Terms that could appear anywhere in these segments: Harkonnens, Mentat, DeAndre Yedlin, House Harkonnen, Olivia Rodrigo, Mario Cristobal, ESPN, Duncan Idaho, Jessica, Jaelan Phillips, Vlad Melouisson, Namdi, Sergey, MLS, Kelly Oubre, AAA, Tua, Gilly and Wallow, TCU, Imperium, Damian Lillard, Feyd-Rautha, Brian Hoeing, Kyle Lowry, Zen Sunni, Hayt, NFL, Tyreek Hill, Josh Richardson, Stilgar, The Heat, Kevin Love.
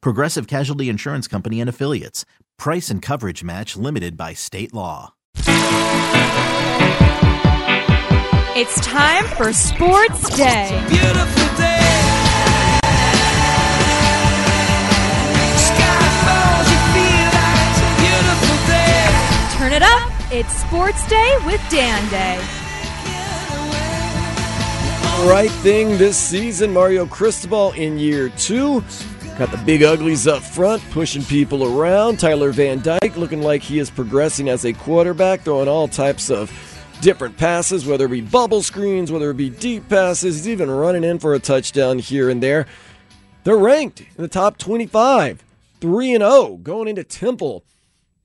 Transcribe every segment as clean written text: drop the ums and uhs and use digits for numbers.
Progressive Casualty Insurance Company and Affiliates. Price and coverage match limited by state law. It's time for Sports Day. It's a beautiful day. Sky falls, you feel like it's a beautiful day. Turn it up. It's Sports Day with Dan Day. Right thing this season. Mario Cristobal in year 2. Got the big uglies up front, pushing people around. Tyler Van Dyke looking like he is progressing as a quarterback, throwing all types of different passes, whether it be bubble screens, whether it be deep passes. He's even running in for a touchdown here and there. They're ranked in the top 25, 3-0, going into Temple.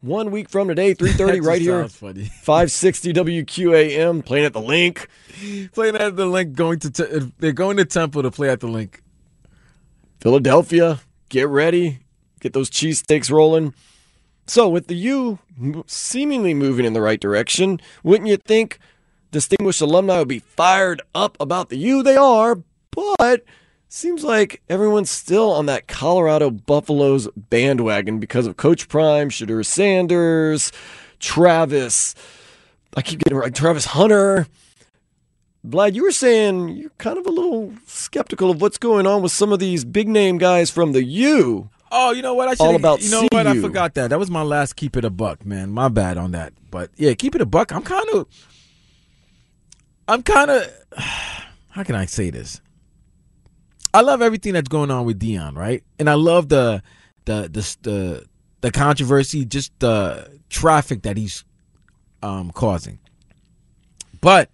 1 week from today, 3:30 right here, 560 WQAM, playing at the Link. Playing at the Link, they're going to Temple to play at the Link. Philadelphia, get ready, get those cheesesteaks rolling. So with the U seemingly moving in the right direction, wouldn't you think distinguished alumni would be fired up about the U? They are, but seems like everyone's still on that Colorado Buffaloes bandwagon because of Coach Prime, Shedeur Sanders, Travis Hunter. Vlad, you were saying you're kind of a little skeptical of what's going on with some of these big-name guys from the U. Oh, you know what? I forgot that. That was my last keep it a buck, man. My bad on that. But, yeah, keep it a buck. I'm kind of – how can I say this? I love everything that's going on with Deion, right? And I love the controversy, just the traffic that he's causing. But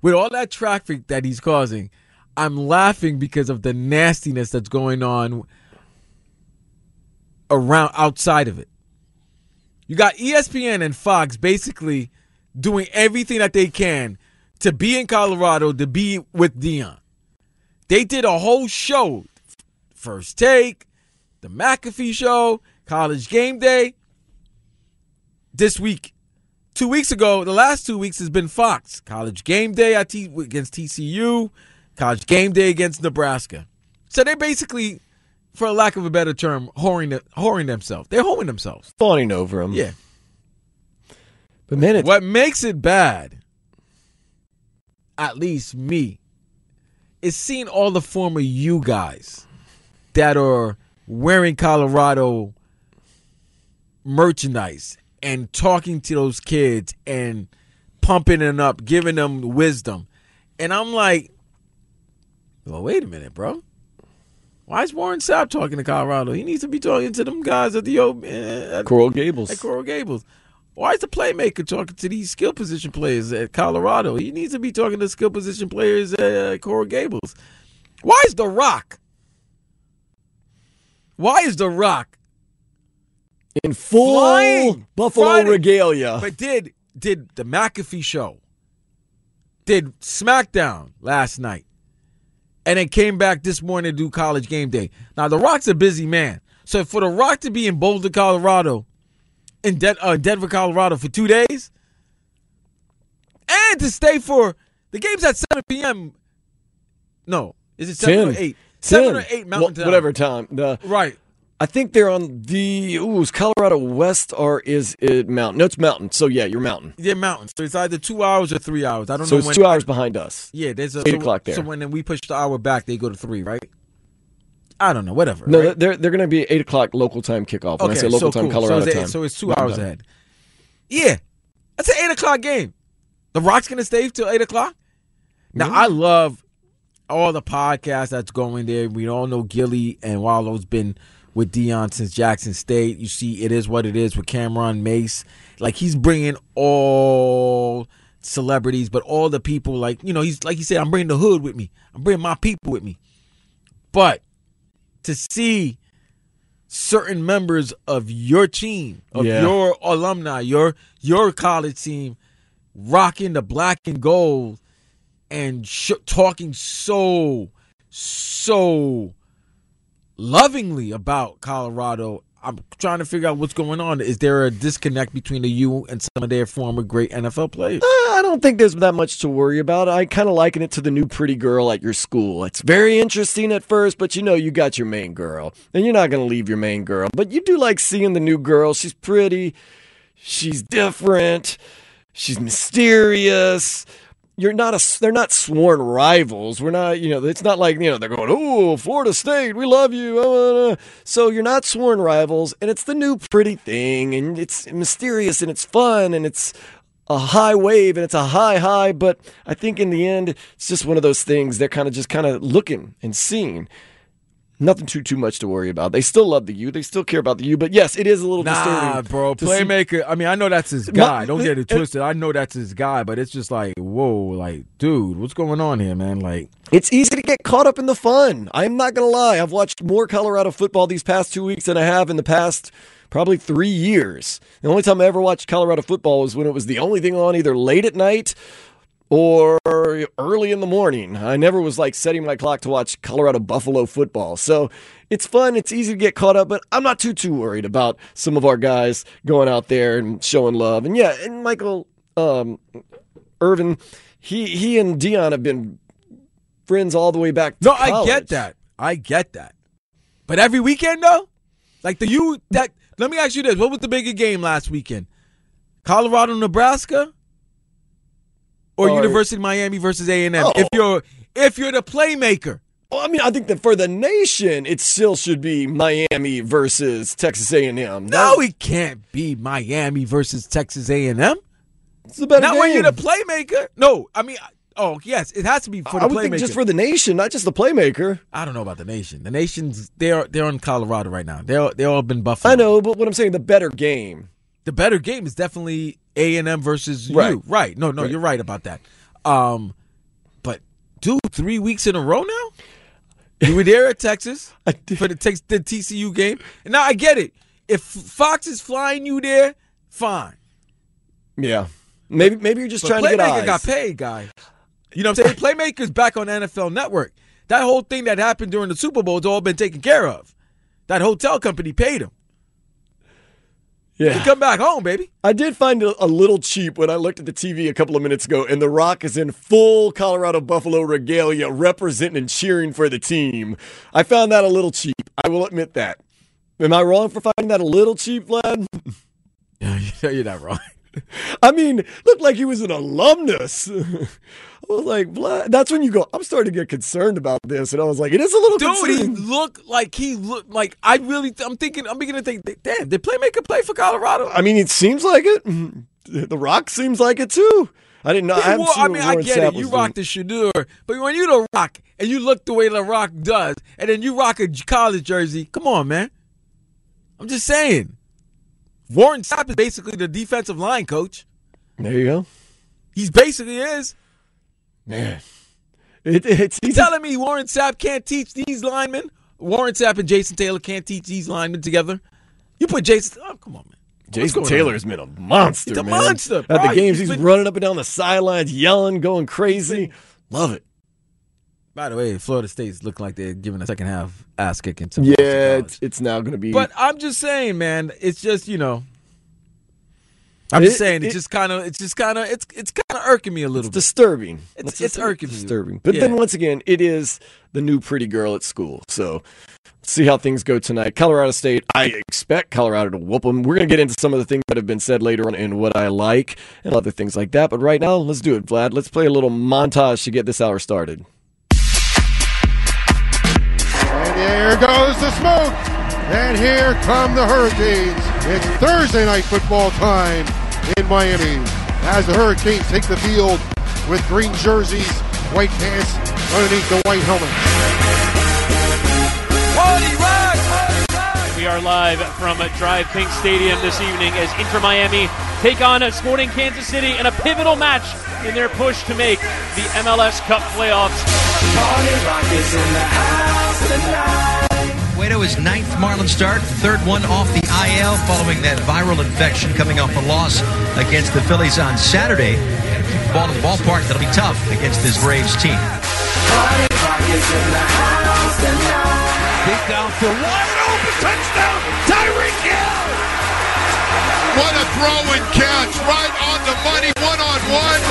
with all that traffic that he's causing, I'm laughing because of the nastiness that's going on around outside of it. You got ESPN and Fox basically doing everything that they can to be in Colorado, to be with Deion. They did a whole show, First Take, the McAfee Show, College Game Day, this week. 2 weeks ago, the last 2 weeks has been Fox. College Game Day against TCU, College Game Day against Nebraska. So they basically, for lack of a better term, whoring themselves. They're hoeing themselves. Fawning over them. Yeah. But man, what makes it bad, at least me, it's seeing all the former U guys that are wearing Colorado merchandise and talking to those kids and pumping them up, giving them wisdom. And I'm like, well, wait a minute, bro. Why is Warren Sapp talking to Colorado? He needs to be talking to them guys at the Coral Gables. At Coral Gables. Why is the playmaker talking to these skill position players at Colorado? He needs to be talking to skill position players at Coral Gables. Why is The Rock? In full flying Buffalo Friday regalia. But did the McAfee Show, did SmackDown last night, and then came back this morning to do College Game Day. Now, The Rock's a busy man. So for The Rock to be in Boulder, Colorado, in Denver, Colorado for 2 days, and to stay for the game's at 7 p.m. No, is it 7 or 8? 7 or 8 Mountain Time. Whatever time. Right. I think they're on the is Colorado West or is it Mountain? No, it's Mountain. So, yeah, you're Mountain. Yeah, Mountain. So it's either 2 hours or 3 hours. I don't know. So it's 2 hours behind us. Yeah, there's 8 o'clock there. So when we push the hour back, they go to 3, right? I don't know, whatever. No, right? they're going to be 8 o'clock local time kickoff. When okay, I say local so time, cool. Colorado time. So it's 2 hours ahead. Yeah. That's an 8 o'clock game. The Rock's going to stay till 8 o'clock? Now, I love all the podcasts that's going there. We all know Gilly and Wallow's been with Deion since Jackson State. You see It Is What It Is with Cameron Mace. Like, he's bringing all celebrities, but all the people, like, you know, he's like he said, I'm bringing the hood with me. I'm bringing my people with me. But to see certain members of your team, of your alumni, your college team, rocking the black and gold and talking so lovingly about Colorado, I'm trying to figure out what's going on. Is there a disconnect between the U and some of their former great NFL players? I don't think there's that much to worry about. I kind of liken it to the new pretty girl at your school. It's very interesting at first, but you know you got your main girl. And you're not going to leave your main girl. But you do like seeing the new girl. She's pretty. She's different. She's mysterious. They're not sworn rivals. We're not, you know, it's not like, you know, they're going, oh, Florida State, we love you. So you're not sworn rivals, and it's the new pretty thing, and it's mysterious, and it's fun, and it's a high wave, and it's a high, but I think in the end, it's just one of those things they're kind of looking and seeing. Nothing too much to worry about. They still love the U. They still care about the U. But yes, it is a little disturbing. Nah, bro. Playmaker. I mean, I know that's his guy. Don't get it twisted. I know that's his guy. But it's just like, whoa, like, dude, what's going on here, man? Like, it's easy to get caught up in the fun. I'm not gonna lie. I've watched more Colorado football these past 2 weeks than I have in the past probably 3 years. The only time I ever watched Colorado football was when it was the only thing on either late at night or early in the morning. I never was like setting my clock to watch Colorado Buffalo football. So it's fun. It's easy to get caught up, but I'm not too worried about some of our guys going out there and showing love. And yeah, and Michael Irvin, he and Deion have been friends all the way back to college. No, I get that. But every weekend though? Like let me ask you this. What was the bigger game last weekend? Colorado, Nebraska? Or University of Miami versus A&M, if you're the playmaker. Well, I mean, I think that for the nation, it still should be Miami versus Texas A&M. No, it can't be Miami versus Texas A&M. It's a better game. Not when you're the playmaker. No, I mean, yes, it has to be for the playmaker. I would think just for the nation, not just the playmaker. I don't know about the nation. The nation's they're in Colorado right now. They're all been buffering. I know, but what I'm saying, the better game. The better game is definitely A&M versus U. Right. No, you're right about that. But, dude, 3 weeks in a row now? You were there at Texas for the TCU game. And now I get it. If Fox is flying you there, fine. Yeah. Maybe you're just trying to get eyes. Playmaker got paid, guy. You know what I'm saying? Playmaker's back on NFL Network. That whole thing that happened during the Super Bowl has all been taken care of. That hotel company paid him. Yeah. You come back home, baby. I did find it a little cheap when I looked at the TV a couple of minutes ago, and The Rock is in full Colorado Buffalo regalia representing and cheering for the team. I found that a little cheap. I will admit that. Am I wrong for finding that a little cheap, lad? You're not wrong. I mean, looked like he was an alumnus. I was like, that's when you go, I'm starting to get concerned about this. And I was like, it is a little concerning. Dude, he looked like I'm beginning to think, damn, did Playmaker play for Colorado? I mean, it seems like it. The Rock seems like it, too. I didn't know. Yeah, I get it. You rock the Shedeur. But when you don't rock and you look the way The Rock does, and then you rock a college jersey, come on, man. I'm just saying. Warren Sapp is basically the defensive line coach. There you go. He basically is. Man. You're telling me Warren Sapp can't teach these linemen? Warren Sapp and Jason Taylor can't teach these linemen together? You put come on, man. Jason Taylor's been a monster, man. He's a monster, bro. At the games, he's running up and down the sidelines, yelling, going crazy. Love it. By the way, Florida State's looking like they're giving a second half ass kicking. Yeah, it's now going to be. But I'm just saying, man, it's just, you know, it's kind of irking me a little bit. Disturbing. It's irking me. Disturbing. But then once again, it is the new pretty girl at school. So see how things go tonight. Colorado State, I expect Colorado to whoop them. We're going to get into some of the things that have been said later on and what I like and other things like that. But right now, let's do it, Vlad. Let's play a little montage to get this hour started. And here goes the smoke. And here come the Hurricanes. It's Thursday night football time in Miami as the Hurricanes take the field with green jerseys, white pants underneath the white helmets. We are live from Drive King Stadium this evening as Inter Miami take on Sporting Kansas City in a pivotal match in their push to make the MLS Cup playoffs. Party Rock is in the house tonight. Guido is ninth Marlins start, third one off the IL following that viral infection coming off a loss against the Phillies on Saturday. Ball in the ballpark, that'll be tough against this Braves team. Big downfield, wide open, touchdown, Tyreek Hill! What a throw and catch, right on the money, one-on-one.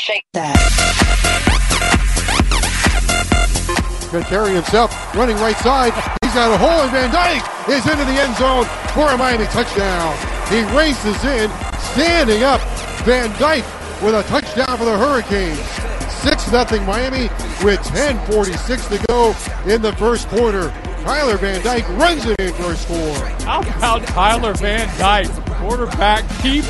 Shake that. Carry himself, running right side. He's got a hole, and Van Dyke is into the end zone for a Miami touchdown. He races in, standing up. Van Dyke with a touchdown for the Hurricanes. 6-0 Miami with 10:46 to go in the first quarter. Tyler Van Dyke runs it in for a score. How about Tyler Van Dyke, quarterback keep,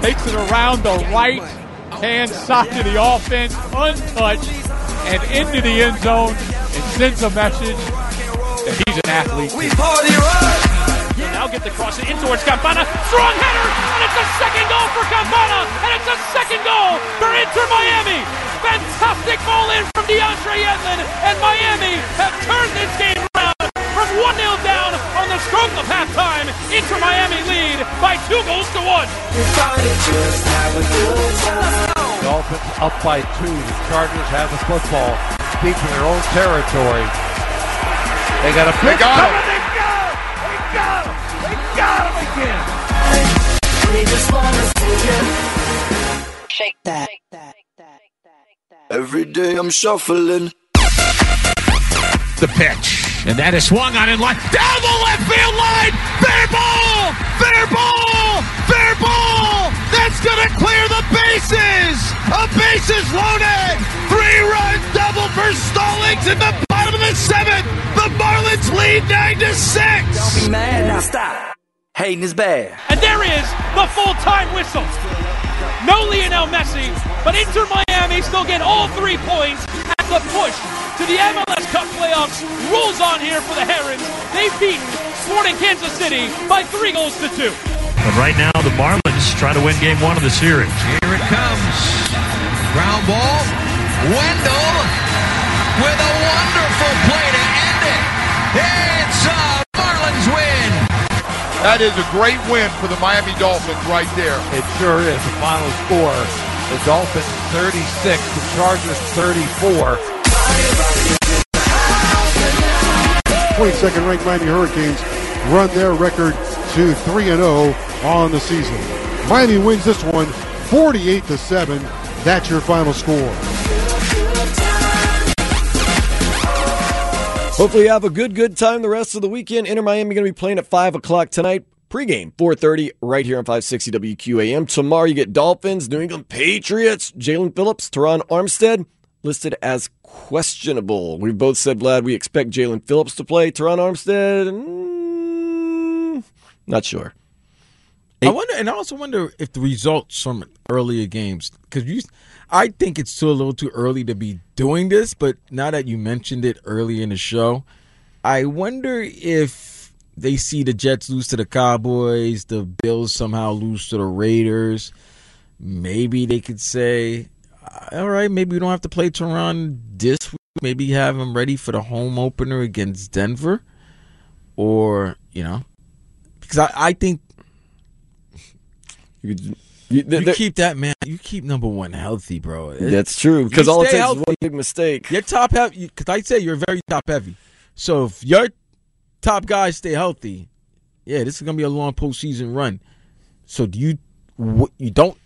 takes it around the right-hand side of the offense, untouched, and into the end zone. It sends a message that he's an athlete. We party right. Yeah. Now get the cross in towards Campana. Strong header, and it's a second goal for Campana, and it's a second goal for Inter Miami. Fantastic ball in from DeAndre Yedlin, and Miami have turned this game around from 1-0 down on the stroke of halftime. Inter Miami lead by 2-1. Dolphins up by 2. The Chargers have the football. Deep in their own territory. They got a pick. They got him. They got him again. We just want to see you. Shake that. Every day I'm shuffling. The pitch. And that is swung on in line. Down the left field line. Fair ball. Fair ball. Fair ball. That's going to clear the bases. A base is loaded. 3-run double for Stallings in the bottom of the 7th. The Marlins lead 9-6. Don't be mad. Now stop. Hating is bad. And there is the full-time whistle. No Lionel Messi, but Inter Miami still get all 3 points at the push to the MLS Cup playoffs. Rolls on here for the Herons. They've beaten Sporting Kansas City by 3-2. But right now, the Marlins try to win game 1 of the series. Here it comes. Ground ball. Wendell with a wonderful play to end it. It's a Marlins win. That is a great win for the Miami Dolphins right there. It sure is. The final score, the Dolphins 36, the Chargers 34. 22nd-ranked Miami Hurricanes run their record to 3-0 on the season. Miami wins this one 48-7. That's your final score. Hopefully you have a good time the rest of the weekend. Inter Miami going to be playing at 5 o'clock tonight. Pregame, 4:30 right here on 560 WQAM. Tomorrow you get Dolphins, New England Patriots, Jaelan Phillips, Terron Armstead listed as questionable. We've both said, Vlad, we expect Jaelan Phillips to play. Terron Armstead, not sure. I wonder, and I also wonder if the results from earlier games, because I think it's still a little too early to be doing this, but now that you mentioned it early in the show, I wonder if they see the Jets lose to the Cowboys, the Bills somehow lose to the Raiders. Maybe they could say, all right, maybe we don't have to play Terron this week. Maybe have him ready for the home opener against Denver. Or, because I think you keep that man. You keep number one healthy, bro. That's true. Because all it takes is one big mistake. You're top heavy. Because I say you're very top heavy. So if your top guys stay healthy, yeah, this is gonna be a long postseason run. So you don't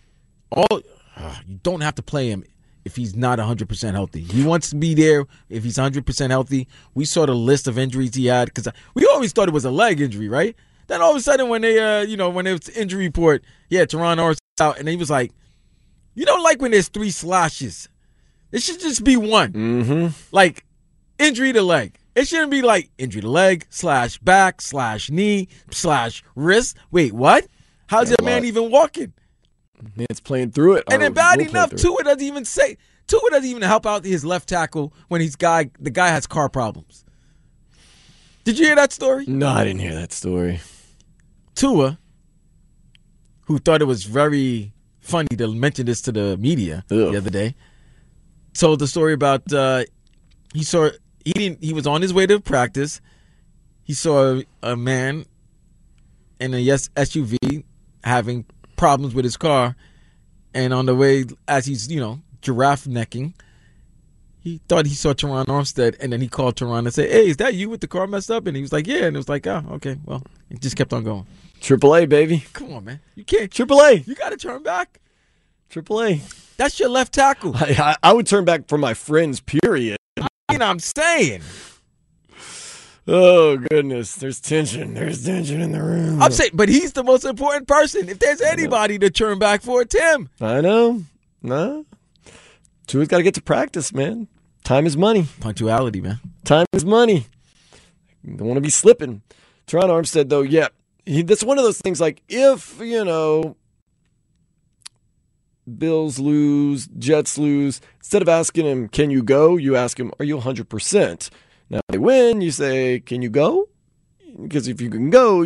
have to play him if he's not 100% healthy. He wants to be there if he's 100% healthy. We saw the list of injuries he had because we always thought it was a leg injury, right? Then all of a sudden, when they, when it was injury report, yeah, Terron Armstead out, and he was like, "You don't like when there's 3 slashes. It should just be one." Mm-hmm. Like, injury to leg. It shouldn't be like injury to leg, slash back, slash knee, slash wrist. Wait, what? How's that man even walking? It's playing through it. And then bad enough, Tua doesn't even say. Tua doesn't even help out his left tackle when the guy has car problems. Did you hear that story? No, I didn't hear that story. Tua, who thought it was very funny to mention this to the media the other day, told the story about he was on his way to practice. He saw a man in a SUV having problems with his car, and on the way, as he's giraffe necking, he thought he saw Terron Armstead, and then he called Terron and said, "Hey, is that you with the car messed up?" And he was like, "Yeah," and it was like, "Oh, okay." Well, it just kept on going. AAA, baby. Come on, man. You can't. AAA. You got to turn back. AAA. That's your left tackle. I would turn back for my friends, period. I'm saying. Oh, goodness. There's tension. There's tension in the room. I'm saying, but he's the most important person. If there's anybody to turn back for, it's him. I know. No. Tua's got to get to practice, man. Time is money. Punctuality, man. Time is money. Don't want to be slipping. Terron Armstead, though, that's one of those things, like, if, Bills lose, Jets lose, instead of asking him, can you go? You ask him, are you 100%? Now, if they win, you say, can you go? Because if you can go,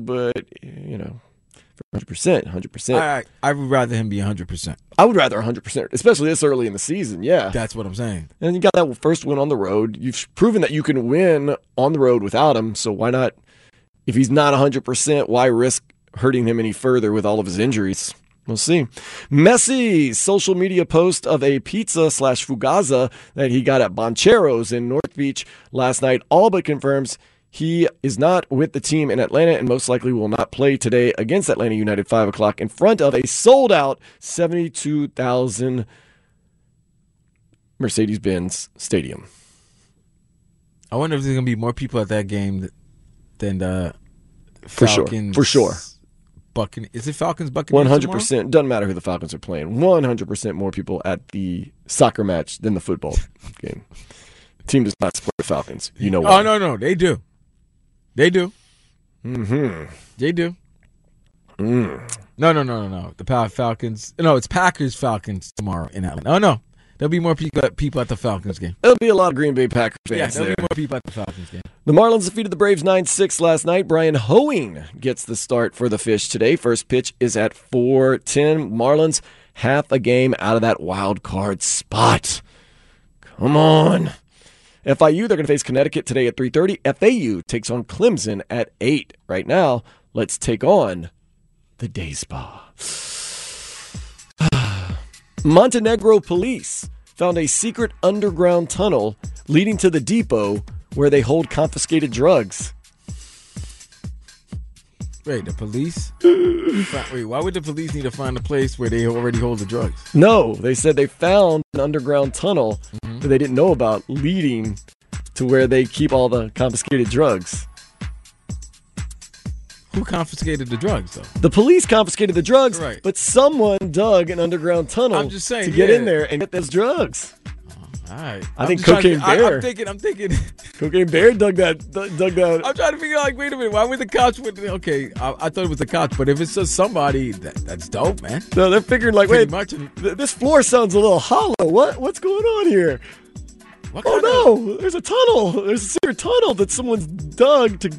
but, 100%. I would rather him be 100%. I would rather 100%, especially this early in the season, That's what I'm saying. And you got that first win on the road. You've proven that you can win on the road without him, so why not? If he's not 100%, why risk hurting him any further with all of his injuries? We'll see. Messi, social media post of a pizza / fugaza that he got at Bonchero's in North Beach last night all but confirms he is not with the team in Atlanta and most likely will not play today against Atlanta United 5 o'clock in front of a sold-out 72,000 Mercedes-Benz Stadium. I wonder if there's going to be more people at that game than the Falcons. For sure. Is it Falcons Buccaneers? 100%. Tomorrow? Doesn't matter who the Falcons are playing. 100% more people at the soccer match than the football game. The team does not support the Falcons. You know why? Oh, no. They do. Mm-hmm. They do. Mm. No. The Falcons. No, it's Packers-Falcons tomorrow in Atlanta. Oh, no. There'll be more people at the Falcons game. There'll be a lot of Green Bay Packers fans there. There'll be more people at the Falcons game. The Marlins defeated the Braves 9-6 last night. Brian Hoeing gets the start for the Fish today. First pitch is at 4:10. Marlins half a game out of that wild card spot. Come on. FIU, they're going to face Connecticut today at 3:30. FAU takes on Clemson at 8. Right now, let's take on the Day Spa. Montenegro police found a secret underground tunnel leading to the depot where they hold confiscated drugs. Wait, the police? Wait, why would the police need to find a place where they already hold the drugs? No, they said they found an underground tunnel that they didn't know about leading to where they keep all the confiscated drugs. Who confiscated the drugs, though? The police confiscated the drugs, right. But someone dug an underground tunnel to get in there and get those drugs. All right. I think Cocaine Bear. I'm thinking. Cocaine Bear dug that. I'm trying to figure out, like, wait a minute, why would the cops? Okay, I thought it was the cops, but if it's just somebody, that's dope, man. No, they're figuring, like, this floor sounds a little hollow. What's going on here? There's a tunnel. There's a secret tunnel that someone's dug to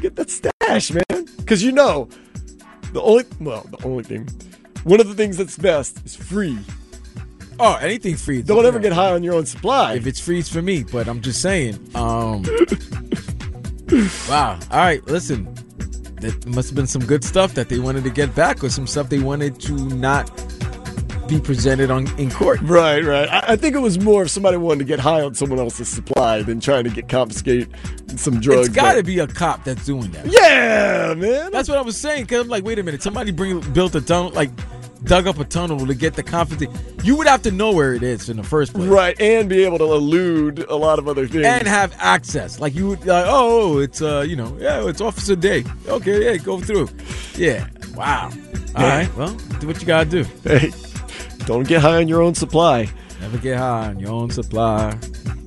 get that stash, man. Because one of the things that's best is free. Oh, anything's free. Don't ever get high on your own supply. If it's free, it's for me, but I'm just saying. Wow. All right, listen. That must have been some good stuff that they wanted to get back, or some stuff they wanted to not be presented in court. Right. I think it was more if somebody wanted to get high on someone else's supply than trying to confiscate some drugs. It's got to be a cop that's doing that. Yeah, man. That's what I was saying, because I'm like, wait a minute. Somebody built a tunnel, like dug up a tunnel to get the confiscation. You would have to know where it is in the first place. Right, and be able to elude a lot of other things. And have access. Like, you would, like, it's Officer Day. Okay, yeah, go through. Yeah, wow. All right, well, do what you got to do. Hey. Don't get high on your own supply. Never get high on your own supply.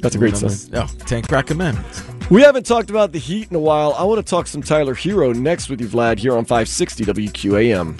That's a great song. Oh, Tank recommends. We haven't talked about the Heat in a while. I want to talk some Tyler Hero next with you, Vlad, here on 560 WQAM.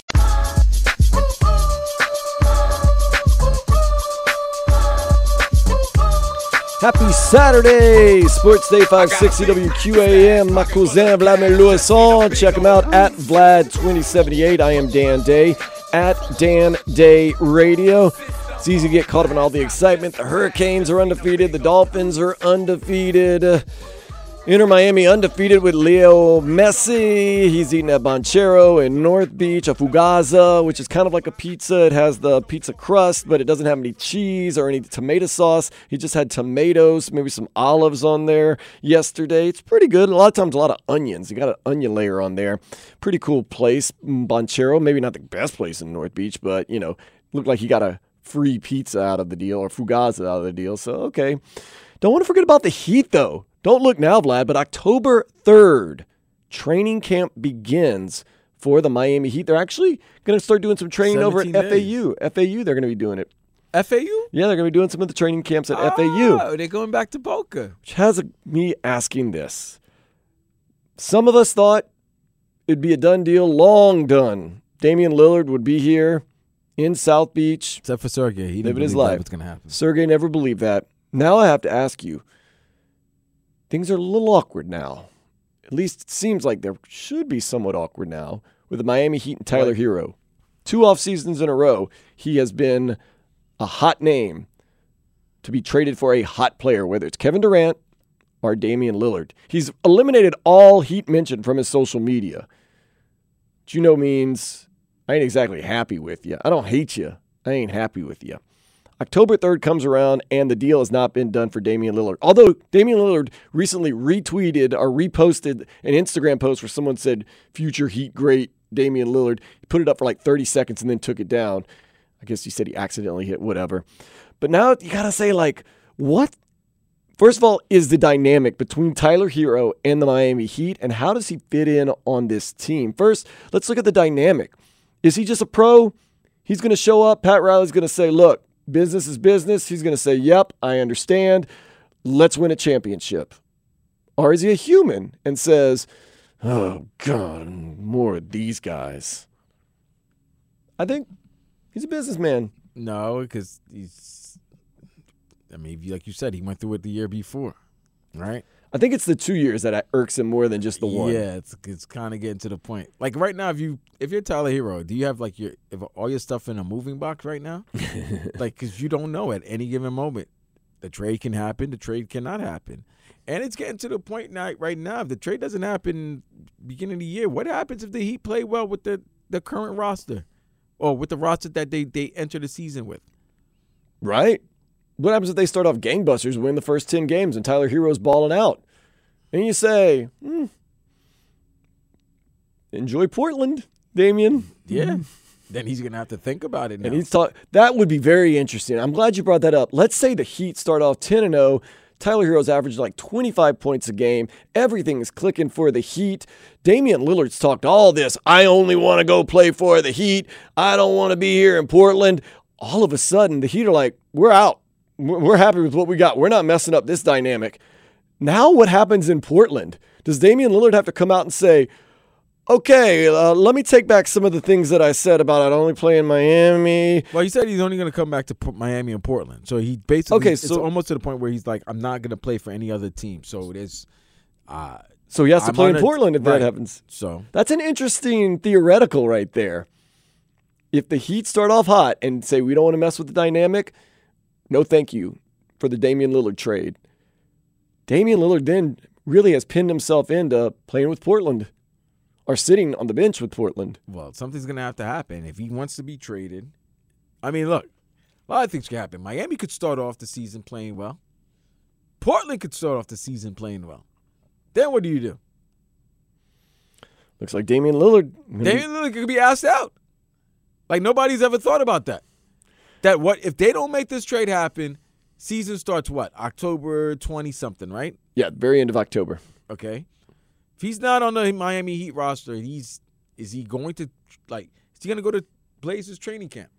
Happy Saturday! Sports Day 560 WQAM. My cousin, Vlad Melouisson. Check him out at Vlad2078. I am Dan Day at Dan Day Radio. It's easy to get caught up in all the excitement. The Hurricanes are undefeated. The Dolphins are undefeated. Inter Miami undefeated with Leo Messi. He's eating at Banchero in North Beach, a fugaza, which is kind of like a pizza. It has the pizza crust, but it doesn't have any cheese or any tomato sauce. He just had tomatoes, maybe some olives on there yesterday. It's pretty good. A lot of times, a lot of onions. You got an onion layer on there. Pretty cool place, Banchero. Maybe not the best place in North Beach, but, you know, looked like he got a free pizza out of the deal or fugaza out of the deal. So, okay. Don't want to forget about the Heat, though. Don't look now, Vlad, but October 3rd, training camp begins for the Miami Heat. They're actually going to start doing some training over at FAU. FAU, they're going to be doing it. FAU? Yeah, they're going to be doing some of the training camps at FAU. Oh, they're going back to Boca. Which has me asking this. Some of us thought it'd be a done deal, long done. Damian Lillard would be here in South Beach. Except for Sergey. He didn't believe that was going to happen. Sergey never believed that. Now I have to ask you. Things are a little awkward now. At least it seems like there should be somewhat awkward now with the Miami Heat and Tyler Hero. Two off seasons in a row, he has been a hot name to be traded for a hot player, whether it's Kevin Durant or Damian Lillard. He's eliminated all Heat mention from his social media. Which, you know, means I ain't exactly happy with you. I don't hate you. I ain't happy with you. October 3rd comes around, and the deal has not been done for Damian Lillard. Although Damian Lillard recently retweeted or reposted an Instagram post where someone said, future Heat great Damian Lillard. He put it up for like 30 seconds and then took it down. I guess he said he accidentally hit whatever. But now you got to say, like, what? First of all, is the dynamic between Tyler Hero and the Miami Heat, and how does he fit in on this team? First, let's look at the dynamic. Is he just a pro? He's going to show up. Pat Riley's going to say, look, business is business. He's going to say, yep, I understand. Let's win a championship. Or is he a human and says, oh, God, more of these guys? I think he's a businessman. No, because he's, I mean, like you said, he went through it the year before, right? I think it's the 2 years that irks him more than just the one. Yeah, it's kind of getting to the point. Like right now, if you're Tyler Hero, do you have like all your stuff in a moving box right now? Like, because you don't know at any given moment. The trade can happen. The trade cannot happen. And it's getting to the point now, right now, if the trade doesn't happen beginning of the year, what happens if the Heat play well with the current roster or with the roster that they enter the season with? Right. What happens if they start off gangbusters, win the first 10 games, and Tyler Hero's balling out? And you say, enjoy Portland. Damian? Yeah. Then he's going to have to think about it now. And he's that would be very interesting. I'm glad you brought that up. Let's say the Heat start off 10-0. Tyler Hero's averaged like 25 points a game. Everything is clicking for the Heat. Damian Lillard's talked all this. I only want to go play for the Heat. I don't want to be here in Portland. All of a sudden, the Heat are like, we're out. We're happy with what we got. We're not messing up this dynamic. Now what happens in Portland? Does Damian Lillard have to come out and say, okay, let me take back some of the things that I said about I'd only play in Miami. Well, he said he's only going to come back to Miami and Portland. So he basically it's almost to the point where he's like, I'm not going to play for any other team. So it is so he has to play in Portland if that happens. So that's an interesting theoretical right there. If the Heat start off hot and say we don't want to mess with the dynamic, no thank you for the Damian Lillard trade. Damian Lillard then really has pinned himself into playing with Portland. Are sitting on the bench with Portland. Well, something's going to have to happen if he wants to be traded. I mean, look, a lot of things can happen. Miami could start off the season playing well. Portland could start off the season playing well. Then what do you do? Looks like Damian Lillard. Damian Lillard could be asked out. Like nobody's ever thought about that. That what if they don't make this trade happen, season starts what? October 20-something, right? Yeah, very end of October. Okay. If he's not on the Miami Heat roster, is he going to is he going to go to Blazers training camp?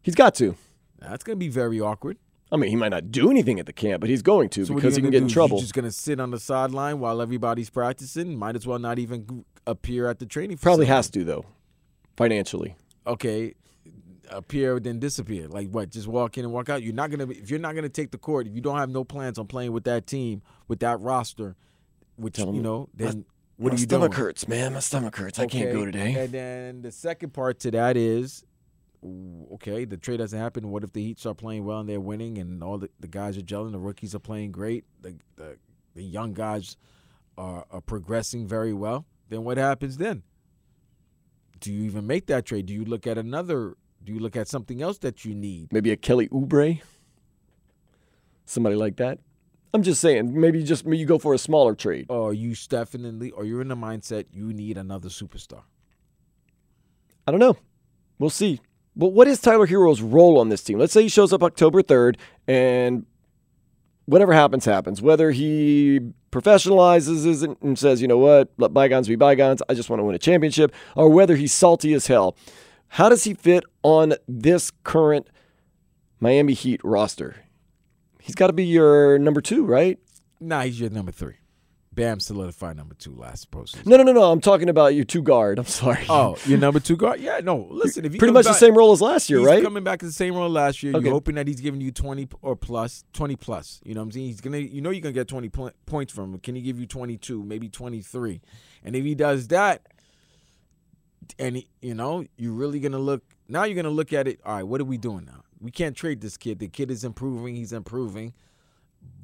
He's got to. That's going to be very awkward. I mean, he might not do anything at the camp, but he's going to because he can get in trouble. He's just going to sit on the sideline while everybody's practicing. Might as well not even appear at the training facility. Probably has to though, financially. Okay, appear then disappear. Like what? Just walk in and walk out. You're not going to if you're not going to take the court. If you don't have no plans on playing with that team with that roster. Which, you know, then what are you doing? My stomach hurts, man. My stomach hurts. Okay. I can't go today. And then the second part to that is, okay, the trade doesn't happen. What if the Heat start playing well and they're winning and all the guys are gelling? The rookies are playing great. The young guys are progressing very well. Then what happens then? Do you even make that trade? Do you look at another? Do you look at something else that you need? Maybe a Kelly Oubre? Somebody like that? I'm just saying, maybe you go for a smaller trade. Oh, you definitely, or you're in the mindset you need another superstar. I don't know. We'll see. But what is Tyler Hero's role on this team? Let's say he shows up October 3rd, and whatever happens, happens. Whether he professionalizes and says, you know what, let bygones be bygones, I just want to win a championship, or whether he's salty as hell. How does he fit on this current Miami Heat roster? He's got to be your number 2, right? Nah, he's your number 3. Bam solidified number 2 last postseason. No. I'm talking about your 2 guard. I'm sorry. Oh, your number 2 guard? Yeah, no. Listen, if you pretty much back, the same role as last year, right? He's coming back to the same role last year. Okay. You're hoping that he's giving you 20 plus. You know what I'm saying? He's gonna, you know, you're gonna get 20 points from him. Can he give you 22, maybe 23? And if he does that, and he, you know, you're really gonna look. Now you're gonna look at it. All right, what are we doing now? We can't trade this kid. The kid is improving. He's improving.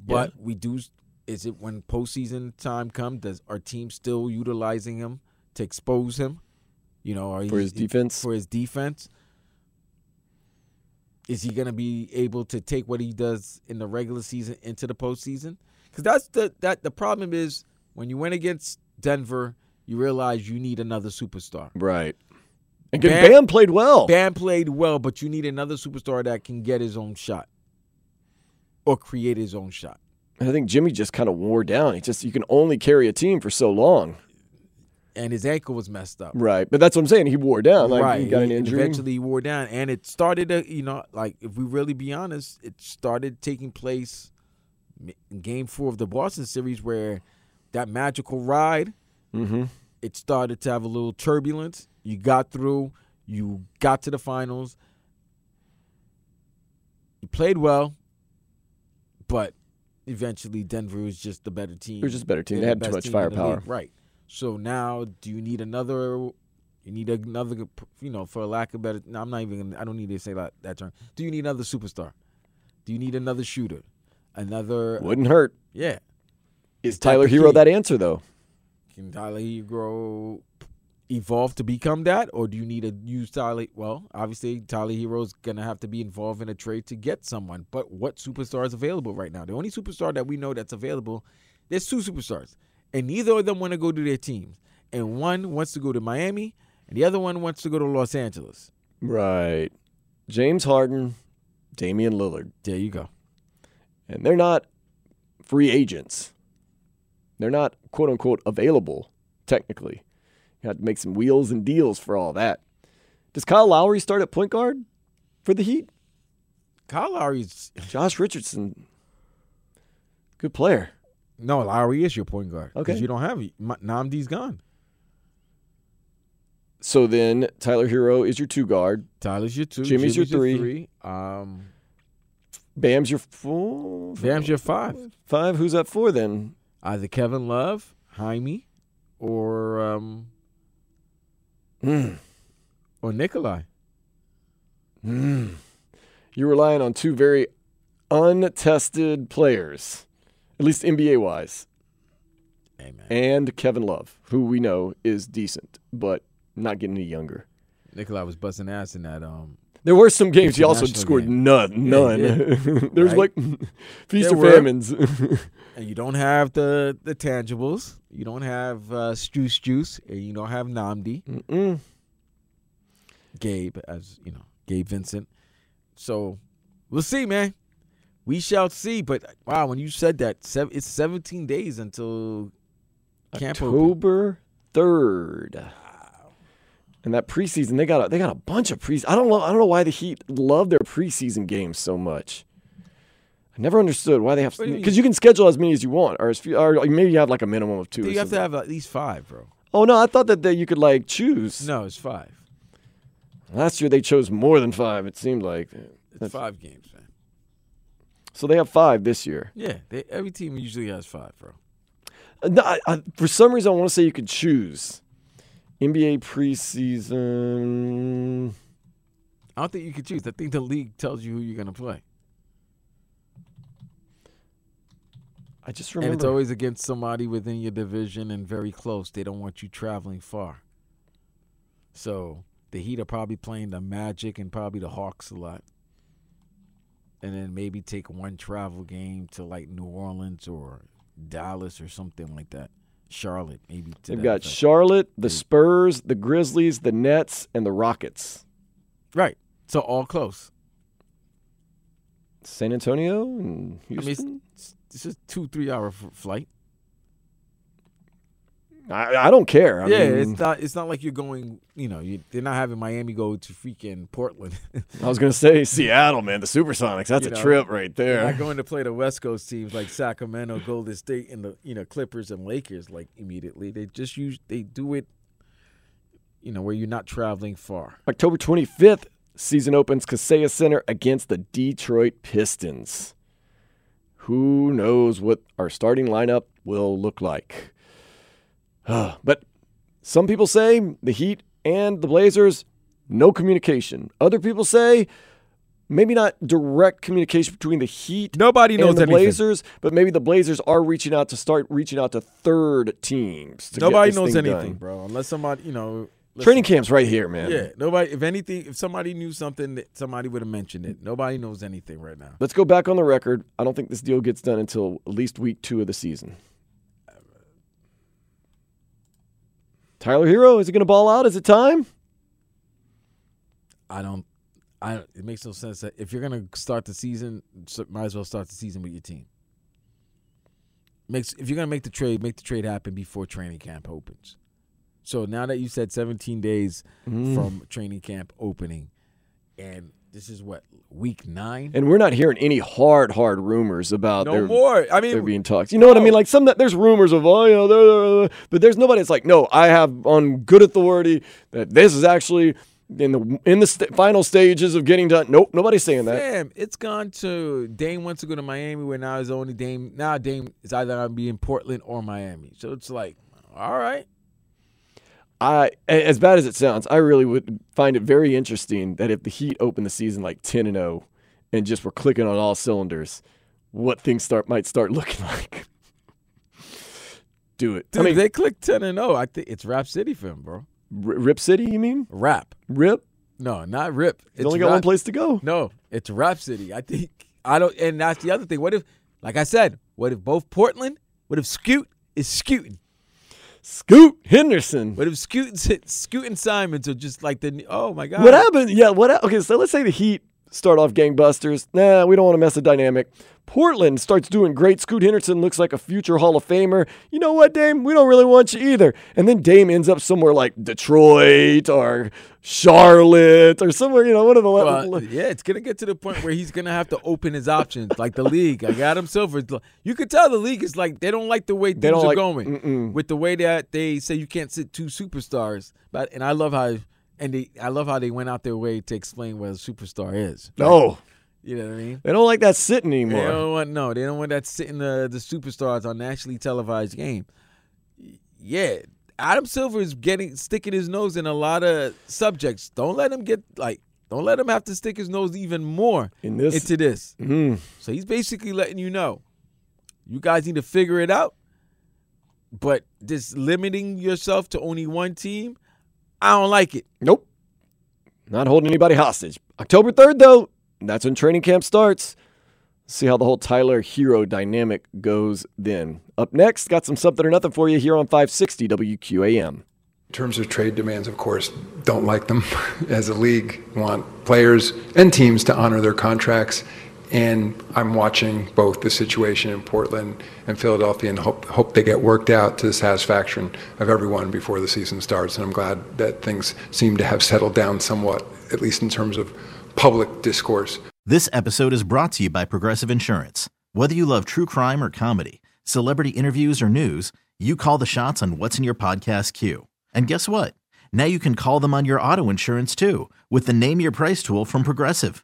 But yeah. We do – is it when postseason time comes, does our team still utilizing him to expose him? You know, for his defense? For his defense. Is he going to be able to take what he does in the regular season into the postseason? Because that's the problem is when you went against Denver, you realize you need another superstar. Right. And Bam played well. Bam played well, but you need another superstar that can get his own shot or create his own shot. I think Jimmy just kind of wore down. You can only carry a team for so long. And his ankle was messed up. Right, but that's what I'm saying. He wore down. Like, right. He got an injury. Eventually he wore down. And it started, if we really be honest, it started taking place in Game 4 of the Boston series where that magical ride, it started to have a little turbulence. You got through. You got to the finals. You played well, but eventually Denver was just the better team. It was just a better team. They had too much firepower. Right. So now do you need another – for a lack of better – I don't need to say that term. Do you need another superstar? Do you need another shooter? Wouldn't hurt. Yeah. Is Tyler Hero that answer, though? Can Tyler Hero – evolve to become that, or do you need to use Tyler? Well, obviously, Tyler Hero's going to have to be involved in a trade to get someone. But what superstar is available right now? The only superstar that we know that's available, there's 2 superstars, and neither of them want to go to their teams. And one wants to go to Miami, and the other one wants to go to Los Angeles. Right. James Harden, Damian Lillard. There you go. And they're not free agents. They're not, quote-unquote, available, technically. You have to make some wheels and deals for all that. Does Kyle Lowry start at point guard for the Heat? Kyle Lowry's... Josh Richardson, good player. No, Lowry is your point guard. Okay. Because you don't have... Namdi's gone. So then Tyler Hero is your two guard. Tyler's your two. Jimmy's your three. Bam's your four. Bam's your five. Five. Who's at four then? Either Kevin Love, Jaime, or Nikolai. You're relying on two very untested players, at least NBA-wise. Amen. And Kevin Love, who we know is decent, but not getting any younger. Nikolai was busting ass in that. There were some games he also scored none. Yeah. There's like feast or famines. And you don't have the tangibles. You don't have Stu's Juice. And you don't have Namdi. Mm-mm. Gabe, as you know, Gabe Vincent. So we'll see, man. We shall see. But, wow, when you said that, it's 17 days until camp October 3rd. And that preseason, they got a bunch of preseason. I don't know why the Heat love their preseason games so much. I never understood why they have, because you can schedule as many as you want, or as few, or maybe you have like a minimum of two. You have to have at least five, bro. Oh no, I thought that you could like choose. No, it's five. Last year they chose more than five. It seemed like it's five games, man. So they have five this year. Yeah, every team usually has five, bro. No, for some reason I want to say you could choose. NBA preseason. I don't think you could choose. I think the league tells you who you're going to play. I just remember. And it's always against somebody within your division and very close. They don't want you traveling far. So the Heat are probably playing the Magic and probably the Hawks a lot. And then maybe take one travel game to like New Orleans or Dallas or something like that. Charlotte, maybe. They've got Charlotte, the Spurs, the Grizzlies, the Nets, and the Rockets. Right. So all close. San Antonio and Houston? I mean, it's just a 2-3 hour flight. I don't care. I mean, it's not like you're going, they're not having Miami go to freaking Portland. I was going to say Seattle, man, the Supersonics. That's a trip right there. They're not going to play the West Coast teams like Sacramento, Golden State, and the Clippers and Lakers like immediately. They just do it, where you're not traveling far. October 25th, season opens Kaseya Center against the Detroit Pistons. Who knows what our starting lineup will look like? But some people say the Heat and the Blazers, no communication. Other people say maybe not direct communication between the Heat Blazers, but maybe the Blazers are reaching out to third teams. Nobody knows anything, bro. Unless somebody, training camp's right here, man. Yeah, nobody. If somebody knew something, somebody would have mentioned it. Nobody knows anything right now. Let's go back on the record. I don't think this deal gets done until at least week 2 of the season. Tyler Hero, is he going to ball out? Is it time? It makes no sense that if you're going to start the season, might as well start the season with your team. If you're going to make the trade happen before training camp opens. So now that you said 17 days from training camp opening, and this is what, week 9? And we're not hearing any hard rumors about there being talks. You know what I mean? Like there's rumors of, but there's nobody that's like, no, I have on good authority that this is actually in the final stages of getting done. Nope, nobody's saying that. Damn, it's gone to Dame wants to go to Miami where now is only Dame. Now Dame is either going to be in Portland or Miami. So it's like, all right. As bad as it sounds, I really would find it very interesting that if the Heat opened the season like 10-0 and just were clicking on all cylinders, what things might start looking like. Do it. Dude, I mean, they click 10-0. I think it's Rap City for him, bro. Rip City, you mean? Rap. Rip? No, not Rip. It's only got one place to go. No, it's Rap City. I think and that's the other thing. What if both Portland? What if Scoot is scooting? Scoot Henderson. What if Scoot and Simons are just like the, oh my God. What happened? Yeah, okay, so let's say the Heat start off gangbusters. Nah, we don't want to mess the dynamic. Portland starts doing great. Scoot Henderson looks like a future Hall of Famer. You know what, Dame? We don't really want you either. And then Dame ends up somewhere like Detroit or Charlotte or somewhere, you know, one of the yeah, it's going to get to the point where he's going to have to open his options. Like the league. I got him silver. You could tell the league is like, they don't like the way things are going. With the way that they say you can't sit two superstars. And I love how... I love how they went out their way to explain what a superstar is. No. You know what I mean? They don't like that sitting anymore. They don't want, no, they don't want that sitting the superstars on nationally televised game. Yeah. Adam Silver is sticking his nose in a lot of subjects. Don't let him don't let him have to stick his nose even more into this. Mm-hmm. So he's basically letting you know, you guys need to figure it out, but just limiting yourself to only one team, I don't like it. Nope. Not holding anybody hostage. October 3rd, though, that's when training camp starts. See how the whole Tyler Hero dynamic goes then. Up next, got some something or nothing for you here on 560 WQAM. In terms of trade demands, of course, don't like them. As a league, want players and teams to honor their contracts. And I'm watching both the situation in Portland and Philadelphia and hope they get worked out to the satisfaction of everyone before the season starts. And I'm glad that things seem to have settled down somewhat, at least in terms of public discourse. This episode is brought to you by Progressive Insurance. Whether you love true crime or comedy, celebrity interviews or news, you call the shots on what's in your podcast queue. And guess what? Now you can call them on your auto insurance too with the Name Your Price tool from Progressive.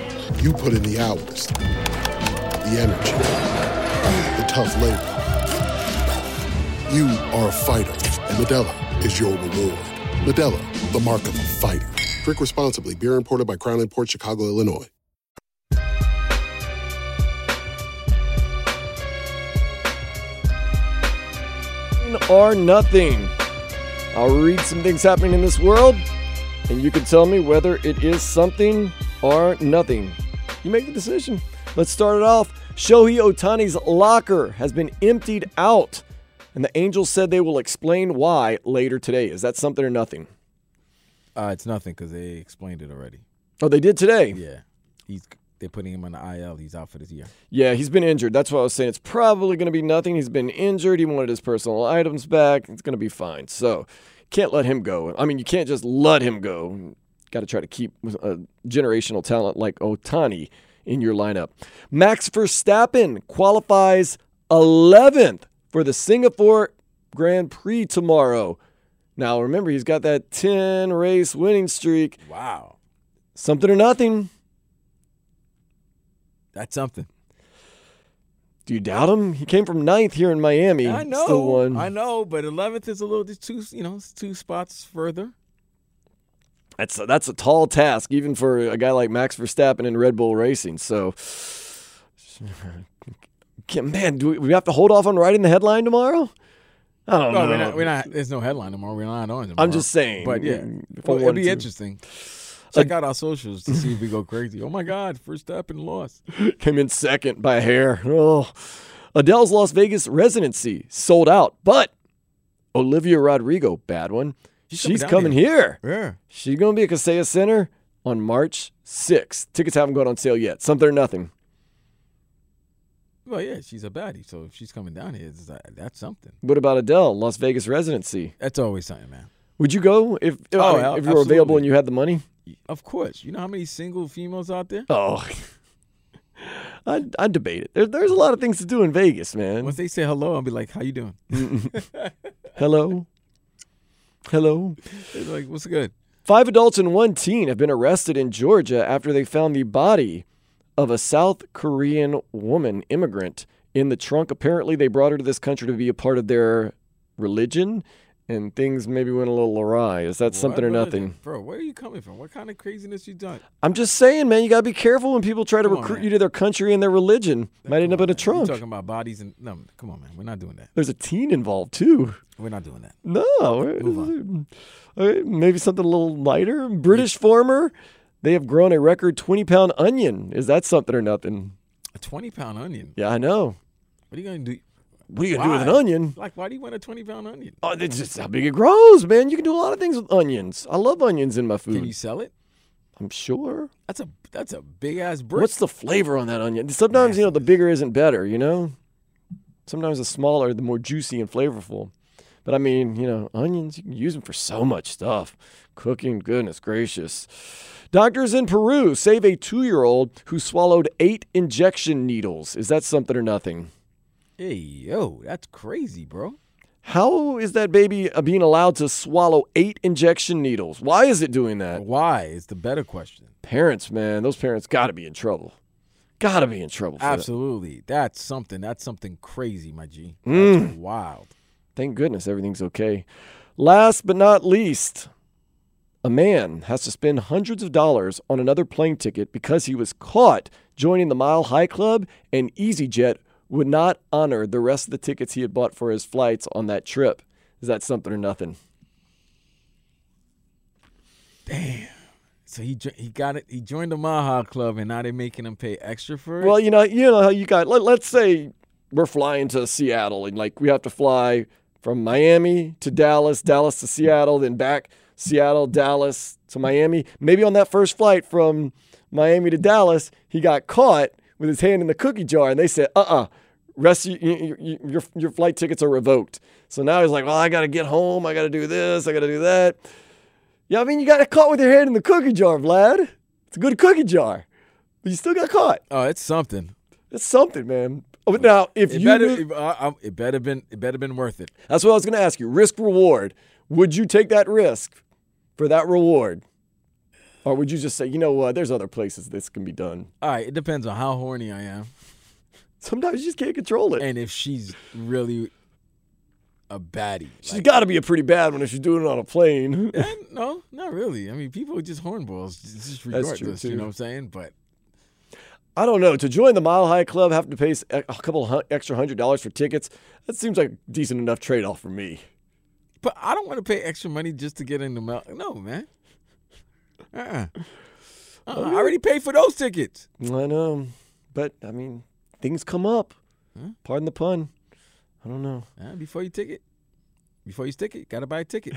You put in the hours, the energy, the tough labor. You are a fighter, and Modelo is your reward. Modelo, the mark of a fighter. Drink responsibly. Beer imported by Crown Imports, Chicago, Illinois. Or nothing. I'll read some things happening in this world, and you can tell me whether it is something or nothing. You make the decision. Let's start it off. Shohei Ohtani's locker has been emptied out, and the Angels said they will explain why later today. Is that something or nothing? It's nothing because they explained it already. Oh, they did today? Yeah. They're putting him on the IL. He's out for this year. Yeah, he's been injured. That's what I was saying. It's probably going to be nothing. He's been injured. He wanted his personal items back. It's going to be fine. So, can't let him go. I mean, you can't just let him go. Got to try to keep a generational talent like Ohtani in your lineup. Max Verstappen qualifies 11th for the Singapore Grand Prix tomorrow. Now, remember, he's got that 10-race winning streak. Wow. Something or nothing. That's something. Do you doubt him? He came from 9th here in Miami. I know. Still won. I know, but 11th is a little two spots further. That's a tall task, even for a guy like Max Verstappen in Red Bull Racing. So Man, do we have to hold off on writing the headline tomorrow? I don't know. We're not. There's no headline tomorrow. We're not on tomorrow. I'm just saying. But, yeah, it'll be interesting. Check out our socials to see if we go crazy. Oh, my God, Verstappen lost. Came in second by a hair. Oh. Adele's Las Vegas residency sold out. But Olivia Rodrigo, bad one. She's coming here. Yeah. She's going to be at Kaseya Center on March 6th. Tickets haven't gone on sale yet. Something or nothing. Well, yeah, she's a baddie. So if she's coming down here, that's something. What about Adele, Las Vegas residency? That's always something, man. Would you go if you were available and you had the money? Of course. You know how many single females out there? Oh, I debate it. There's a lot of things to do in Vegas, man. Once they say hello, I'll be like, how you doing? Hello? Hello? It's like, what's good? 5 adults and 1 teen have been arrested in Georgia after they found the body of a South Korean woman immigrant in the trunk. Apparently, they brought her to this country to be a part of their religion, and things maybe went a little awry. Is that something or nothing? Bro, where are you coming from? What kind of craziness you done? I'm just saying, man, you got to be careful when people try to recruit you to their country and their religion. Might end up in a trunk. You're talking about bodies and... No, come on, man. We're not doing that. There's a teen involved, too. We're not doing that. No. Move on. Maybe something a little lighter. British farmer. They have grown a record 20-pound onion. Is that something or nothing? A 20-pound onion? Yeah, I know. What are you going to do? What are you going to do with an onion? Like, why do you want a 20-pound onion? Oh, that's just how big it grows, man. You can do a lot of things with onions. I love onions in my food. Can you sell it? I'm sure. That's a big-ass brick. What's the flavor on that onion? Sometimes, the bigger isn't better, Sometimes the smaller, the more juicy and flavorful. But, onions, you can use them for so much stuff. Cooking, goodness gracious. Doctors in Peru save a 2-year-old who swallowed 8 injection needles. Is that something or nothing? Hey, yo, that's crazy, bro. How is that baby being allowed to swallow 8 injection needles? Why is it doing that? Why is the better question. Parents, man, those parents got to be in trouble. Got to be in trouble for absolutely. That. That's something. That's something crazy, my G. That's wild. Thank goodness everything's okay. Last but not least, a man has to spend hundreds of dollars on another plane ticket because he was caught joining the Mile High Club, and EasyJet would not honor the rest of the tickets he had bought for his flights on that trip. Is that something or nothing? Damn. So he got it. He joined the Mile High Club, and now they're making him pay extra for it? Well, you know how you got, let's say we're flying to Seattle, and we have to fly from Miami to Dallas, Dallas to Seattle, then back Seattle, Dallas to Miami. Maybe on that first flight from Miami to Dallas, he got caught with his hand in the cookie jar, and they said, rest your flight tickets are revoked. So now he's like, well, I got to get home. I got to do this. I got to do that. Yeah, you got caught with your hand in the cookie jar, Vlad. It's a good cookie jar, but you still got caught. Oh, it's something. It's something, man. Oh, now, it better been worth it. That's what I was going to ask you. Risk reward. Would you take that risk for that reward, or would you just say, there's other places this can be done? All right, it depends on how horny I am. Sometimes you just can't control it. And if she's really a baddie, she's got to be a pretty bad one if she's doing it on a plane. No, not really. People are just hornballs. It's just regardless. You know what I'm saying? But. I don't know. To join the Mile High Club, have to pay a couple extra $100 for tickets, that seems like a decent enough trade-off for me. But I don't want to pay extra money just to get in the Mile. No, man. I already paid for those tickets. I know. But, things come up. Huh? Pardon the pun. I don't know. Before you stick it, got to buy a ticket.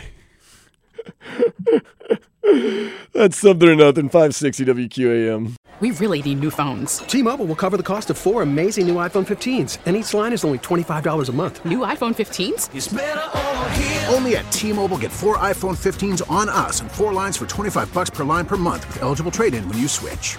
That's something or nothing. 560 WQAM. We really need new phones. T-Mobile will cover the cost of 4 amazing new iPhone 15s, and each line is only $25 a month. New iPhone 15s? It's better over here. Only at T-Mobile, get 4 iPhone 15s on us and 4 lines for $25 per line per month with eligible trade-in when you switch.